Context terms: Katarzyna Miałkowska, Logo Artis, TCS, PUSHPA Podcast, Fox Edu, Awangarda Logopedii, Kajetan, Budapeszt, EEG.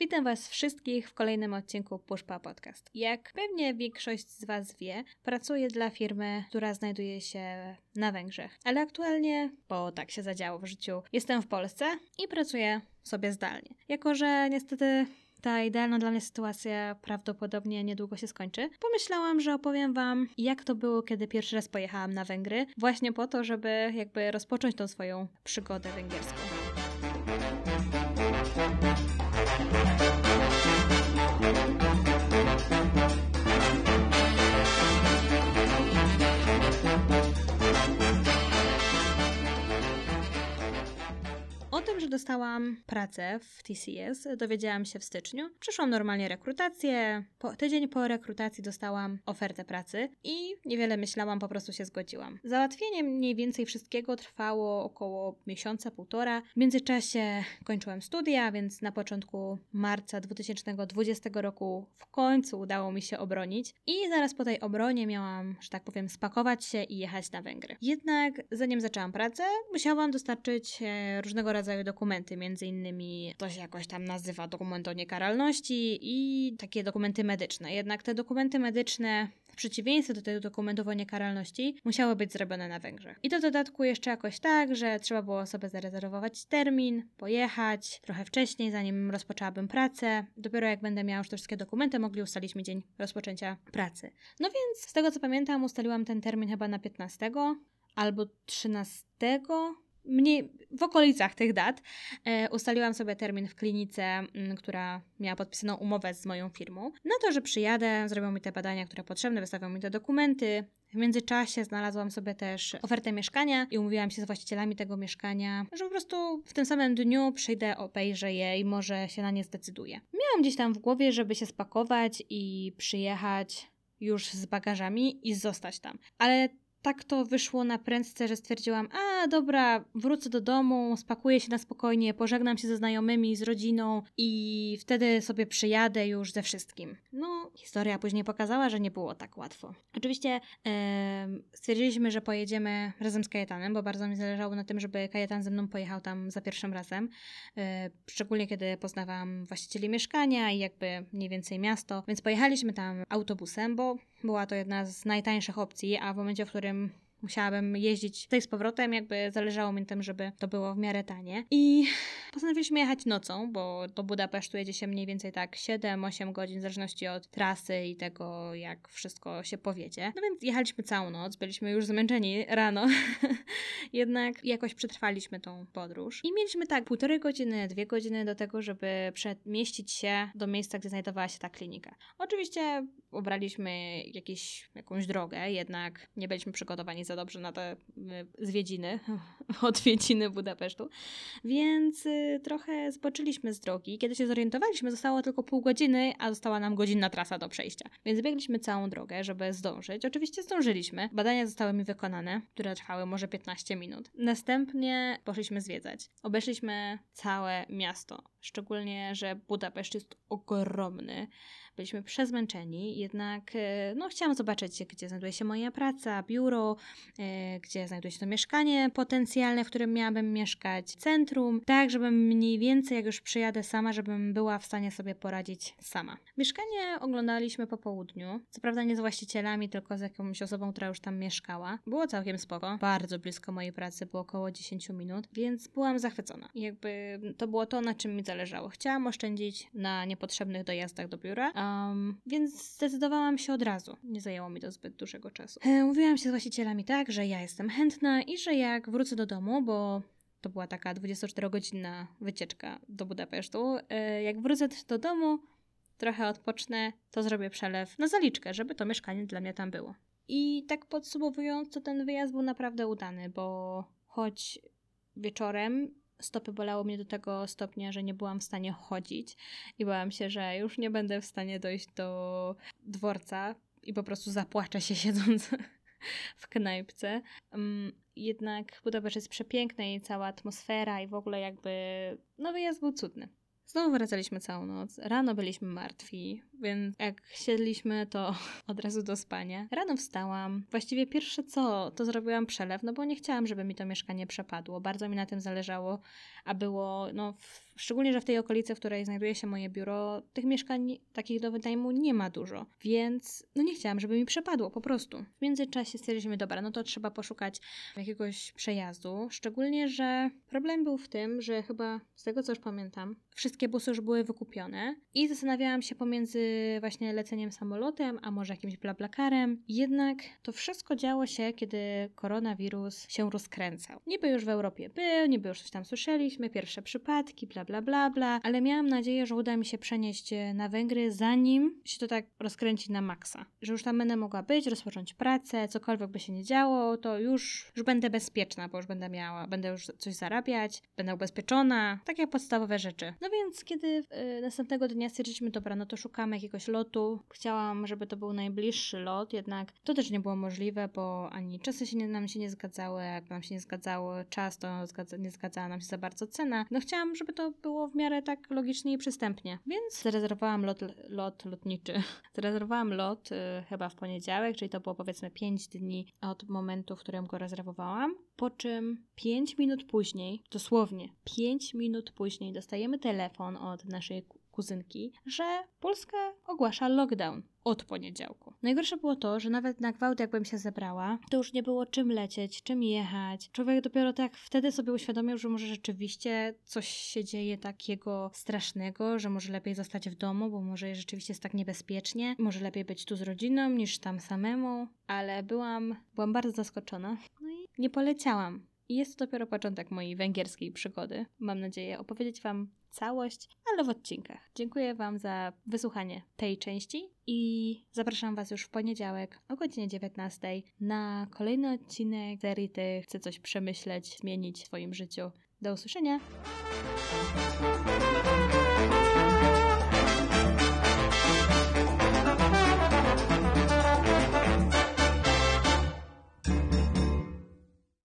Witam Was wszystkich w kolejnym odcinku PUSHPA Podcast. Jak pewnie większość z Was wie, pracuję dla firmy, która znajduje się na Węgrzech. Ale aktualnie, bo tak się zadziało w życiu, jestem w Polsce i pracuję sobie zdalnie. Jako że niestety ta idealna dla mnie sytuacja prawdopodobnie niedługo się skończy, pomyślałam, że opowiem Wam, jak to było, kiedy pierwszy raz pojechałam na Węgry, właśnie po to, żeby jakby rozpocząć tą swoją przygodę węgierską. O tym, że dostałam pracę w TCS, dowiedziałam się w styczniu. Przeszłam normalnie rekrutację. Tydzień po rekrutacji dostałam ofertę pracy i niewiele myślałam, po prostu się zgodziłam. Załatwienie mniej więcej wszystkiego trwało około miesiąca, półtora. W międzyczasie kończyłam studia, więc na początku marca 2020 roku w końcu udało mi się obronić. I zaraz po tej obronie miałam, że tak powiem, spakować się i jechać na Węgry. Jednak zanim zaczęłam pracę, musiałam dostarczyć różnego rodzaju dokumenty, między innymi to się jakoś tam nazywa dokument o niekaralności i takie dokumenty medyczne. Jednak te dokumenty medyczne, w przeciwieństwie do tych dokumentów o niekaralności, musiały być zrobione na Węgrzech. I do dodatku jeszcze jakoś tak, że trzeba było sobie zarezerwować termin, pojechać trochę wcześniej, zanim rozpoczęłabym pracę. Dopiero jak będę miała już te wszystkie dokumenty, mogli ustalić mi dzień rozpoczęcia pracy. No więc z tego co pamiętam, ustaliłam ten termin chyba na 15 albo 13. Mniej w okolicach tych dat ustaliłam sobie termin w klinice, która miała podpisaną umowę z moją firmą, na to, że przyjadę, zrobią mi te badania, które potrzebne, wystawią mi te dokumenty. W międzyczasie znalazłam sobie też ofertę mieszkania i umówiłam się z właścicielami tego mieszkania, że po prostu w tym samym dniu przyjdę, obejrzę je i może się na nie zdecyduję. Miałam gdzieś tam w głowie, żeby się spakować i przyjechać już z bagażami i zostać tam, ale tak to wyszło na prędce, że stwierdziłam, dobra, wrócę do domu, spakuję się na spokojnie, pożegnam się ze znajomymi, z rodziną i wtedy sobie przyjadę już ze wszystkim. No, historia później pokazała, że nie było tak łatwo. Oczywiście stwierdziliśmy, że pojedziemy razem z Kajetanem, bo bardzo mi zależało na tym, żeby Kajetan ze mną pojechał tam za pierwszym razem. Szczególnie kiedy poznawałam właścicieli mieszkania i jakby mniej więcej miasto, więc pojechaliśmy tam autobusem, bo była to jedna z najtańszych opcji, a w momencie, w którym musiałabym jeździć tutaj z powrotem, jakby zależało mi na tym, żeby to było w miarę tanie. I postanowiliśmy jechać nocą, bo do Budapesztu jedzie się mniej więcej tak 7-8 godzin, w zależności od trasy i tego, jak wszystko się powiedzie. No więc jechaliśmy całą noc, byliśmy już zmęczeni rano, jednak jakoś przetrwaliśmy tą podróż. I mieliśmy tak 1,5 godziny, 2 godziny do tego, żeby przemieścić się do miejsca, gdzie znajdowała się ta klinika. Oczywiście obraliśmy jakąś drogę, jednak nie byliśmy przygotowani za dobrze na te odwiedziny Budapesztu, więc trochę zboczyliśmy z drogi. Kiedy się zorientowaliśmy, zostało tylko pół godziny, a została nam godzinna trasa do przejścia. Więc biegliśmy całą drogę, żeby zdążyć. Oczywiście zdążyliśmy. Badania zostały mi wykonane, które trwały może 15 minut. Następnie poszliśmy zwiedzać. Obeszliśmy całe miasto. Szczególnie, że Budapeszt jest ogromny. Byliśmy przezmęczeni, jednak chciałam zobaczyć, gdzie znajduje się moja praca, biuro, gdzie znajduje się to mieszkanie potencjalne, w którym miałabym mieszkać, centrum, tak żebym mniej więcej, jak już przyjadę sama, żebym była w stanie sobie poradzić sama. Mieszkanie oglądaliśmy po południu, co prawda nie z właścicielami, tylko z jakąś osobą, która już tam mieszkała. Było całkiem spoko, bardzo blisko mojej pracy, było około 10 minut, więc byłam zachwycona. Jakby to było to, na czym mi zależało. Chciałam oszczędzić na niepotrzebnych dojazdach do biura, więc zdecydowałam się od razu. Nie zajęło mi to zbyt dużego czasu. Mówiłam się z właścicielami tak, że ja jestem chętna i że jak wrócę do domu, bo to była taka 24-godzinna wycieczka do Budapesztu, jak wrócę do domu, trochę odpocznę, to zrobię przelew na zaliczkę, żeby to mieszkanie dla mnie tam było. I tak podsumowując, to ten wyjazd był naprawdę udany, bo choć wieczorem stopy bolały mnie do tego stopnia, że nie byłam w stanie chodzić i bałam się, że już nie będę w stanie dojść do dworca i po prostu zapłaczę się siedząc w knajpce. Jednak Budapeszt jest przepiękna i cała atmosfera i w ogóle jakby wyjazd był cudny. Znowu wracaliśmy całą noc. Rano byliśmy martwi, więc jak siedliśmy, to od razu do spania. Rano wstałam. Właściwie pierwsze co, to zrobiłam przelew, bo nie chciałam, żeby mi to mieszkanie przepadło. Bardzo mi na tym zależało, a było Szczególnie, że w tej okolicy, w której znajduje się moje biuro, tych mieszkań takich do wynajmu nie ma dużo, więc nie chciałam, żeby mi przepadło po prostu. W międzyczasie stwierdziliśmy, dobra, no to trzeba poszukać jakiegoś przejazdu, szczególnie, że problem był w tym, że chyba z tego, co już pamiętam, wszystkie busy już były wykupione i zastanawiałam się pomiędzy właśnie leceniem samolotem, a może jakimś BlaBlaCarem. Jednak to wszystko działo się, kiedy koronawirus się rozkręcał. Niby już w Europie był, niby już coś tam słyszeliśmy, pierwsze przypadki, bla bla bla bla, ale miałam nadzieję, że uda mi się przenieść na Węgry, zanim się to tak rozkręci na maksa. Że już tam będę mogła być, rozpocząć pracę, cokolwiek by się nie działo, to już będę bezpieczna, bo już będę miała, będę już coś zarabiać, będę ubezpieczona, takie podstawowe rzeczy. No więc kiedy następnego dnia stwierdziliśmy, dobra, no to szukamy jakiegoś lotu. Chciałam, żeby to był najbliższy lot, jednak to też nie było możliwe, bo ani czasy nam się nie zgadzały, jak nam się nie zgadzało czas, to nie zgadzała nam się za bardzo cena. No chciałam, żeby to było w miarę tak logicznie i przystępnie, więc zarezerwowałam lot lotniczy. Zarezerwowałam lot chyba w poniedziałek, czyli to było powiedzmy 5 dni od momentu, w którym go rezerwowałam, po czym 5 minut później, dosłownie 5 minut później dostajemy telefon od naszej kuzynki, że Polska ogłasza lockdown od poniedziałku. Najgorsze było to, że nawet na gwałt jakbym się zebrała, to już nie było czym lecieć, czym jechać. Człowiek dopiero tak wtedy sobie uświadomił, że może rzeczywiście coś się dzieje takiego strasznego, że może lepiej zostać w domu, bo może rzeczywiście jest tak niebezpiecznie, może lepiej być tu z rodziną niż tam samemu, ale byłam bardzo zaskoczona. No i nie poleciałam. I jest to dopiero początek mojej węgierskiej przygody. Mam nadzieję opowiedzieć Wam całość, ale w odcinkach. Dziękuję Wam za wysłuchanie tej części i zapraszam Was już w poniedziałek o godzinie 19:00 na kolejny odcinek serii tych Chcę coś przemyśleć, zmienić w swoim życiu. Do usłyszenia!